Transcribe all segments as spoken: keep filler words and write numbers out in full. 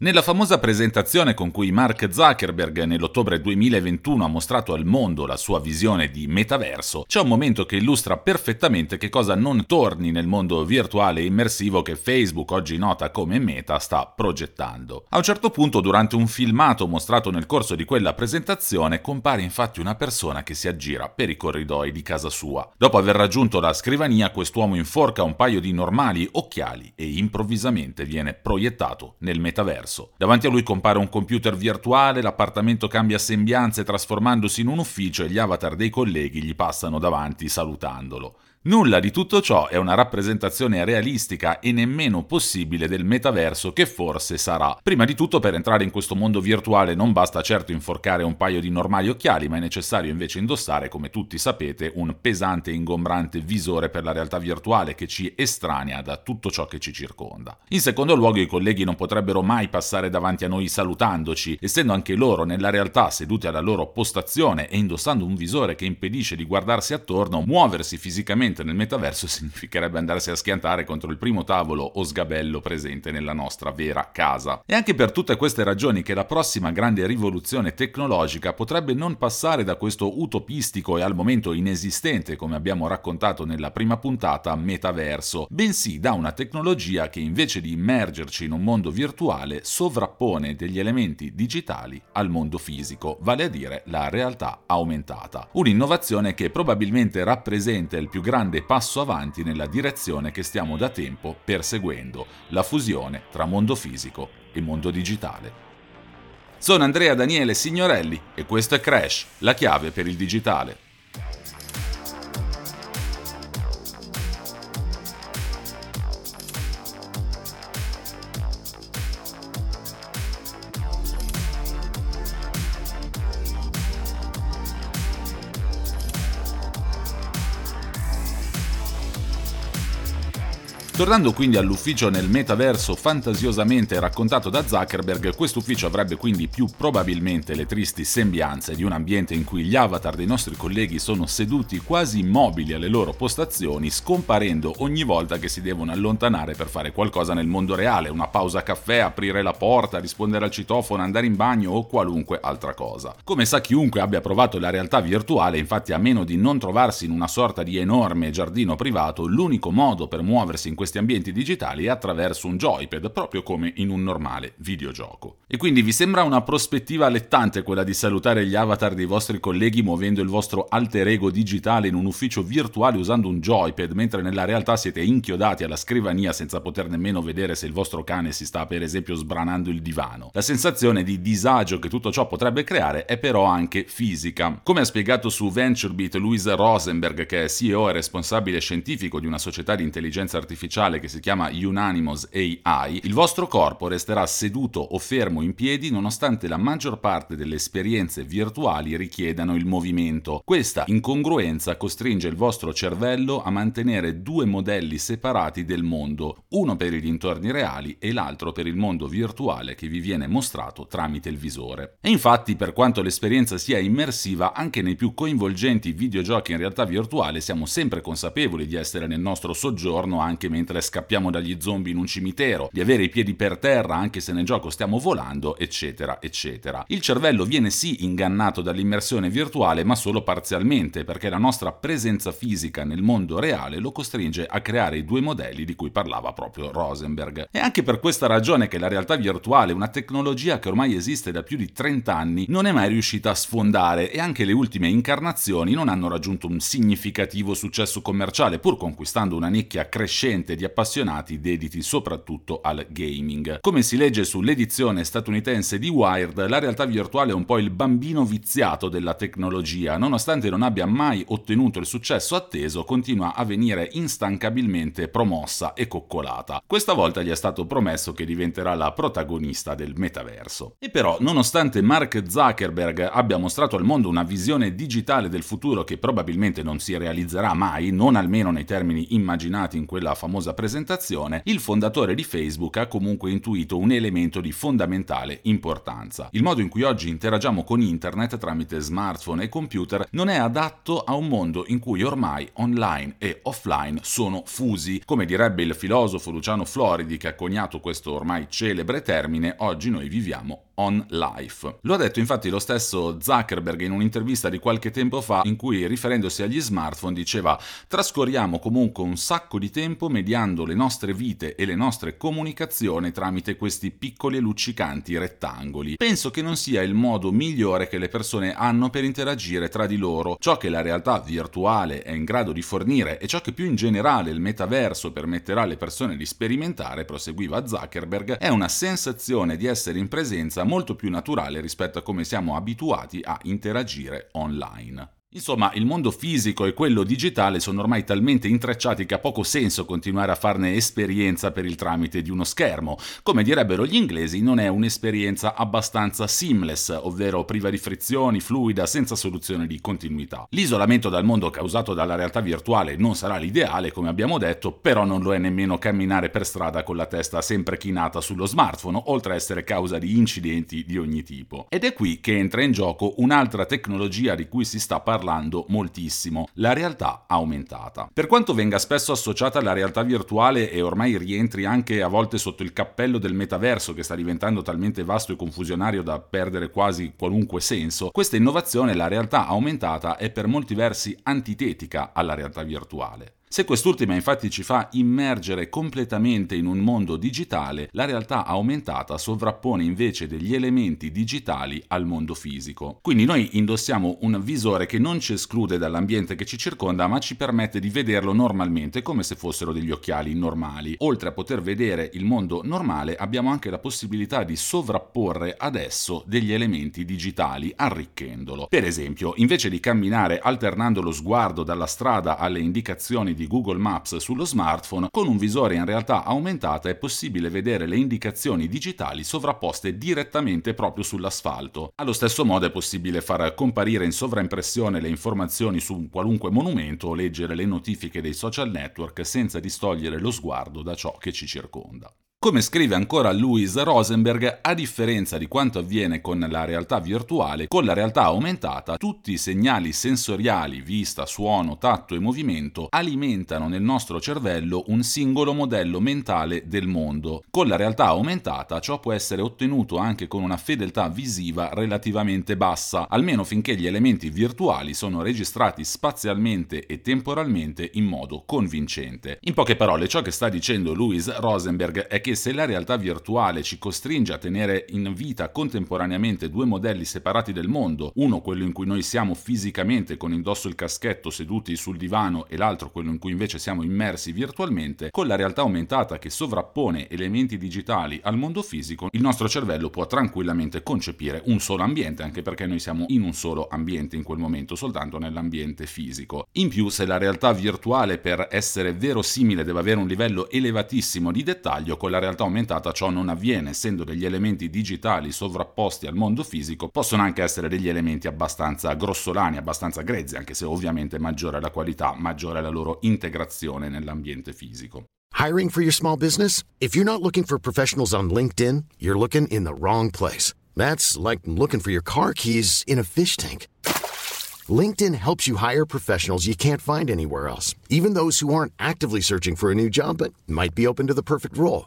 Nella famosa presentazione con cui Mark Zuckerberg nell'ottobre duemilaventuno ha mostrato al mondo la sua visione di metaverso, c'è un momento che illustra perfettamente che cosa non torni nel mondo virtuale e immersivo che Facebook, oggi nota come Meta, sta progettando. A un certo punto, durante un filmato mostrato nel corso di quella presentazione, compare infatti una persona che si aggira per i corridoi di casa sua. Dopo aver raggiunto la scrivania, quest'uomo inforca un paio di normali occhiali e improvvisamente viene proiettato nel metaverso. Davanti a lui compare un computer virtuale, l'appartamento cambia sembianze trasformandosi in un ufficio e gli avatar dei colleghi gli passano davanti salutandolo. Nulla di tutto ciò è una rappresentazione realistica e nemmeno possibile del metaverso che forse sarà. Prima di tutto, per entrare in questo mondo virtuale non basta certo inforcare un paio di normali occhiali, ma è necessario invece indossare, come tutti sapete, un pesante e ingombrante visore per la realtà virtuale che ci estranea da tutto ciò che ci circonda. In secondo luogo, i colleghi non potrebbero mai passare davanti a noi salutandoci, essendo anche loro nella realtà seduti alla loro postazione e indossando un visore che impedisce di guardarsi attorno. Muoversi fisicamente nel metaverso significherebbe andarsi a schiantare contro il primo tavolo o sgabello presente nella nostra vera casa. È anche per tutte queste ragioni che la prossima grande rivoluzione tecnologica potrebbe non passare da questo utopistico e al momento inesistente, come abbiamo raccontato nella prima puntata, metaverso, bensì da una tecnologia che, invece di immergerci in un mondo virtuale, sovrappone degli elementi digitali al mondo fisico, vale a dire la realtà aumentata. Un'innovazione che probabilmente rappresenta il più grande grande passo avanti nella direzione che stiamo da tempo perseguendo, la fusione tra mondo fisico e mondo digitale. Sono Andrea Daniele Signorelli e questo è Crash, la chiave per il digitale. Tornando quindi all'ufficio nel metaverso fantasiosamente raccontato da Zuckerberg, quest'ufficio avrebbe quindi più probabilmente le tristi sembianze di un ambiente in cui gli avatar dei nostri colleghi sono seduti quasi immobili alle loro postazioni, scomparendo ogni volta che si devono allontanare per fare qualcosa nel mondo reale, una pausa caffè, aprire la porta, rispondere al citofono, andare in bagno o qualunque altra cosa. Come sa chiunque abbia provato la realtà virtuale, infatti, a meno di non trovarsi in una sorta di enorme giardino privato, l'unico modo per muoversi in questo questi ambienti digitali attraverso un joypad, proprio come in un normale videogioco. E quindi vi sembra una prospettiva allettante quella di salutare gli avatar dei vostri colleghi muovendo il vostro alter ego digitale in un ufficio virtuale usando un joypad, mentre nella realtà siete inchiodati alla scrivania senza poter nemmeno vedere se il vostro cane si sta per esempio sbranando il divano. La sensazione di disagio che tutto ciò potrebbe creare è però anche fisica. Come ha spiegato su VentureBeat Louis Rosenberg, che è C E O e responsabile scientifico di una società di intelligenza artificiale che si chiama Unanimous A I, il vostro corpo resterà seduto o fermo in piedi nonostante la maggior parte delle esperienze virtuali richiedano il movimento. Questa incongruenza costringe il vostro cervello a mantenere due modelli separati del mondo, uno per i dintorni reali e l'altro per il mondo virtuale che vi viene mostrato tramite il visore. E infatti, per quanto l'esperienza sia immersiva, anche nei più coinvolgenti videogiochi in realtà virtuale siamo sempre consapevoli di essere nel nostro soggiorno anche mentre mentre scappiamo dagli zombie in un cimitero, di avere i piedi per terra anche se nel gioco stiamo volando, eccetera, eccetera. Il cervello viene sì ingannato dall'immersione virtuale, ma solo parzialmente, perché la nostra presenza fisica nel mondo reale lo costringe a creare i due modelli di cui parlava proprio Rosenberg. È anche per questa ragione che la realtà virtuale, una tecnologia che ormai esiste da più di trenta anni, non è mai riuscita a sfondare e anche le ultime incarnazioni non hanno raggiunto un significativo successo commerciale, pur conquistando una nicchia crescente di appassionati dediti soprattutto al gaming. Come si legge sull'edizione statistica statunitense di Wired, la realtà virtuale è un po' il bambino viziato della tecnologia. Nonostante non abbia mai ottenuto il successo atteso, continua a venire instancabilmente promossa e coccolata. Questa volta gli è stato promesso che diventerà la protagonista del metaverso. E però, nonostante Mark Zuckerberg abbia mostrato al mondo una visione digitale del futuro che probabilmente non si realizzerà mai, non almeno nei termini immaginati in quella famosa presentazione, il fondatore di Facebook ha comunque intuito un elemento di fondamentale importanza. Il modo in cui oggi interagiamo con internet tramite smartphone e computer non è adatto a un mondo in cui ormai online e offline sono fusi. Come direbbe il filosofo Luciano Floridi, che ha coniato questo ormai celebre termine, oggi noi viviamo on life. Lo ha detto infatti lo stesso Zuckerberg in un'intervista di qualche tempo fa, in cui, riferendosi agli smartphone, diceva: trascorriamo comunque un sacco di tempo mediando le nostre vite e le nostre comunicazioni tramite questi piccoli e luccicanti rettangoli. Penso che non sia il modo migliore che le persone hanno per interagire tra di loro. Ciò che la realtà virtuale è in grado di fornire e ciò che più in generale il metaverso permetterà alle persone di sperimentare, proseguiva Zuckerberg, è una sensazione di essere in presenza molto più naturale rispetto a come siamo abituati a interagire online. Insomma, il mondo fisico e quello digitale sono ormai talmente intrecciati che ha poco senso continuare a farne esperienza per il tramite di uno schermo. Come direbbero gli inglesi, non è un'esperienza abbastanza seamless, ovvero priva di frizioni, fluida, senza soluzione di continuità. L'isolamento dal mondo causato dalla realtà virtuale non sarà l'ideale, come abbiamo detto, però non lo è nemmeno camminare per strada con la testa sempre chinata sullo smartphone, oltre a essere causa di incidenti di ogni tipo. Ed è qui che entra in gioco un'altra tecnologia di cui si sta parlando parlando moltissimo, la realtà aumentata. Per quanto venga spesso associata alla realtà virtuale e ormai rientri anche a volte sotto il cappello del metaverso, che sta diventando talmente vasto e confusionario da perdere quasi qualunque senso, questa innovazione, la realtà aumentata, è per molti versi antitetica alla realtà virtuale. Se quest'ultima infatti ci fa immergere completamente in un mondo digitale, la realtà aumentata sovrappone invece degli elementi digitali al mondo fisico. Quindi noi indossiamo un visore che non ci esclude dall'ambiente che ci circonda, ma ci permette di vederlo normalmente, come se fossero degli occhiali normali. Oltre a poter vedere il mondo normale, abbiamo anche la possibilità di sovrapporre ad esso degli elementi digitali, arricchendolo. Per esempio, invece di camminare alternando lo sguardo dalla strada alle indicazioni di Google Maps sullo smartphone, con un visore in realtà aumentata è possibile vedere le indicazioni digitali sovrapposte direttamente proprio sull'asfalto. Allo stesso modo è possibile far comparire in sovraimpressione le informazioni su un qualunque monumento o leggere le notifiche dei social network senza distogliere lo sguardo da ciò che ci circonda. Come scrive ancora Louis Rosenberg, a differenza di quanto avviene con la realtà virtuale, con la realtà aumentata tutti i segnali sensoriali, vista, suono, tatto e movimento, alimentano nel nostro cervello un singolo modello mentale del mondo. Con la realtà aumentata ciò può essere ottenuto anche con una fedeltà visiva relativamente bassa, almeno finché gli elementi virtuali sono registrati spazialmente e temporalmente in modo convincente. In poche parole, ciò che sta dicendo Louis Rosenberg è che che se la realtà virtuale ci costringe a tenere in vita contemporaneamente due modelli separati del mondo, uno quello in cui noi siamo fisicamente con indosso il caschetto seduti sul divano e l'altro quello in cui invece siamo immersi virtualmente, con la realtà aumentata che sovrappone elementi digitali al mondo fisico, il nostro cervello può tranquillamente concepire un solo ambiente, anche perché noi siamo in un solo ambiente in quel momento, soltanto nell'ambiente fisico. In più, se la realtà virtuale per essere verosimile deve avere un livello elevatissimo di dettaglio, con la realtà aumentata ciò non avviene, essendo degli elementi digitali sovrapposti al mondo fisico, possono anche essere degli elementi abbastanza grossolani, abbastanza grezzi, anche se ovviamente maggiore è la qualità, maggiore è la loro integrazione nell'ambiente fisico. Hiring for your small business? If you're not looking for professionals on LinkedIn, you're looking in the wrong place. That's like looking for your car keys in a fish tank. LinkedIn helps you hire professionals you can't find anywhere else, even those who aren't actively searching for a new job but might be open to the perfect role.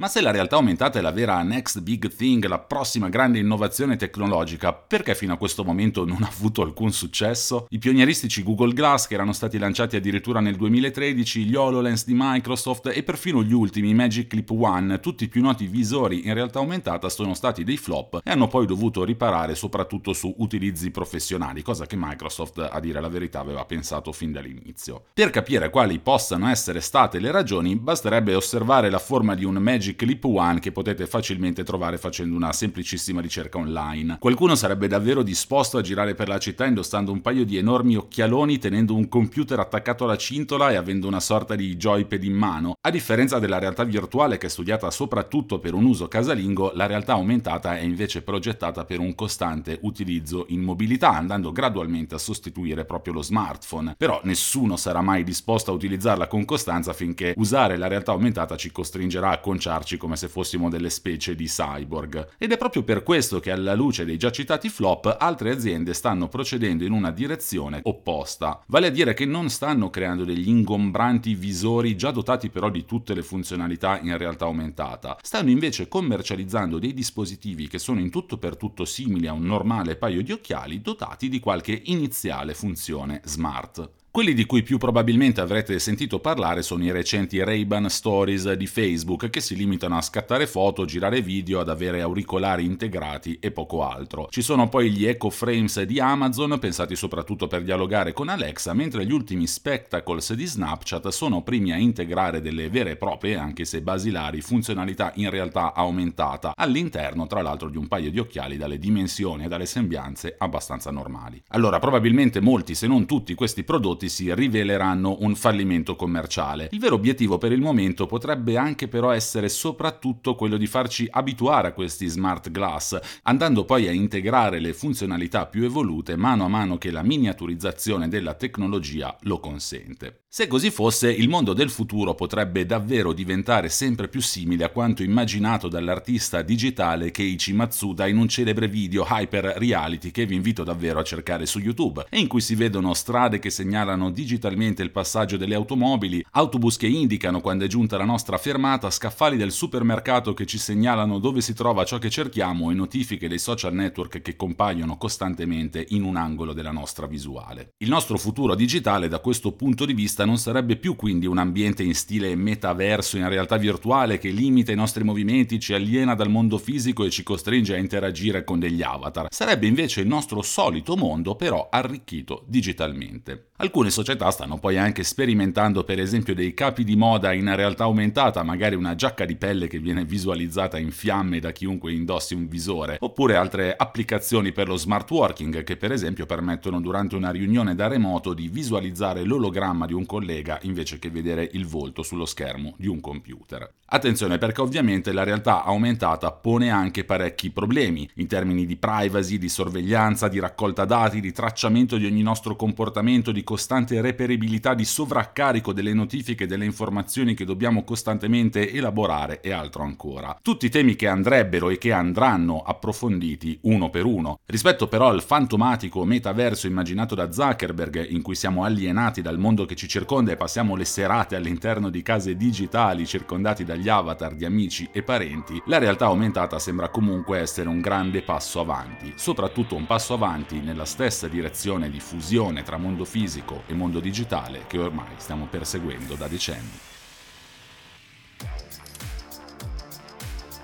Ma se la realtà aumentata è la vera next big thing, la prossima grande innovazione tecnologica, perché fino a questo momento non ha avuto alcun successo? I pionieristici Google Glass, che erano stati lanciati addirittura nel duemilatredici, gli HoloLens di Microsoft e perfino gli ultimi Magic Leap One, tutti i più noti visori in realtà aumentata, sono stati dei flop e hanno poi dovuto riparare soprattutto su utilizzi professionali, cosa che Microsoft, a dire la verità, aveva pensato fin dall'inizio. Per capire quali possano essere state le ragioni, basterebbe osservare la forma di un Magic Leap One che potete facilmente trovare facendo una semplicissima ricerca online. Qualcuno sarebbe davvero disposto a girare per la città indossando un paio di enormi occhialoni, tenendo un computer attaccato alla cintola e avendo una sorta di joypad in mano? A differenza della realtà virtuale, che è studiata soprattutto per un uso casalingo, la realtà aumentata è invece progettata per un costante utilizzo in mobilità, andando gradualmente a sostituire proprio lo smartphone. Però nessuno sarà mai disposto a utilizzarla con costanza, finché usare la realtà aumentata ci costringerà a conciarci come se fossimo delle specie di cyborg. Ed è proprio per questo che, alla luce dei già citati flop, altre aziende stanno procedendo in una direzione opposta, vale a dire che non stanno creando degli ingombranti visori già dotati però di tutte le funzionalità in realtà aumentata, stanno invece commercializzando dei dispositivi che sono in tutto per tutto simili a un normale paio di occhiali, dotati di qualche iniziale funzione smart. Quelli di cui più probabilmente avrete sentito parlare sono i recenti Ray-Ban Stories di Facebook, che si limitano a scattare foto, girare video, ad avere auricolari integrati e poco altro. Ci sono poi gli Echo Frames di Amazon, pensati soprattutto per dialogare con Alexa, mentre gli ultimi Spectacles di Snapchat sono primi a integrare delle vere e proprie, anche se basilari, funzionalità in realtà aumentata, all'interno tra l'altro di un paio di occhiali dalle dimensioni e dalle sembianze abbastanza normali. Allora, probabilmente molti, se non tutti, questi prodotti si riveleranno un fallimento commerciale. Il vero obiettivo per il momento potrebbe anche però essere soprattutto quello di farci abituare a questi smart glass, andando poi a integrare le funzionalità più evolute mano a mano che la miniaturizzazione della tecnologia lo consente. Se così fosse, il mondo del futuro potrebbe davvero diventare sempre più simile a quanto immaginato dall'artista digitale Keiichi Matsuda in un celebre video Hyper Reality, che vi invito davvero a cercare su YouTube, e in cui si vedono strade che segnalano digitalmente il passaggio delle automobili, autobus che indicano quando è giunta la nostra fermata, scaffali del supermercato che ci segnalano dove si trova ciò che cerchiamo e notifiche dei social network che compaiono costantemente in un angolo della nostra visuale. Il nostro futuro digitale, da questo punto di vista, non sarebbe più quindi un ambiente in stile metaverso in realtà virtuale che limita i nostri movimenti, ci aliena dal mondo fisico e ci costringe a interagire con degli avatar. Sarebbe invece il nostro solito mondo, però arricchito digitalmente. Alcune società stanno poi anche sperimentando per esempio dei capi di moda in realtà aumentata, magari una giacca di pelle che viene visualizzata in fiamme da chiunque indossi un visore, oppure altre applicazioni per lo smart working che per esempio permettono durante una riunione da remoto di visualizzare l'ologramma di un collega invece che vedere il volto sullo schermo di un computer. Attenzione, perché ovviamente la realtà aumentata pone anche parecchi problemi in termini di privacy, di sorveglianza, di raccolta dati, di tracciamento di ogni nostro comportamento, di costante reperibilità, di sovraccarico delle notifiche, delle informazioni che dobbiamo costantemente elaborare e altro ancora. Tutti temi che andrebbero e che andranno approfonditi uno per uno. Rispetto però al fantomatico metaverso immaginato da Zuckerberg, in cui siamo alienati dal mondo che ci circonda e passiamo le serate all'interno di case digitali circondati dagli avatar di amici e parenti, la realtà aumentata sembra comunque essere un grande passo avanti, soprattutto un passo avanti nella stessa direzione di fusione tra mondo fisico e mondo digitale che ormai stiamo perseguendo da decenni.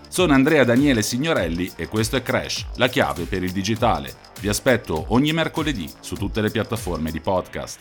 Sono Andrea Daniele Signorelli e questo è Crash, la chiave per il digitale. Vi aspetto ogni mercoledì su tutte le piattaforme di podcast.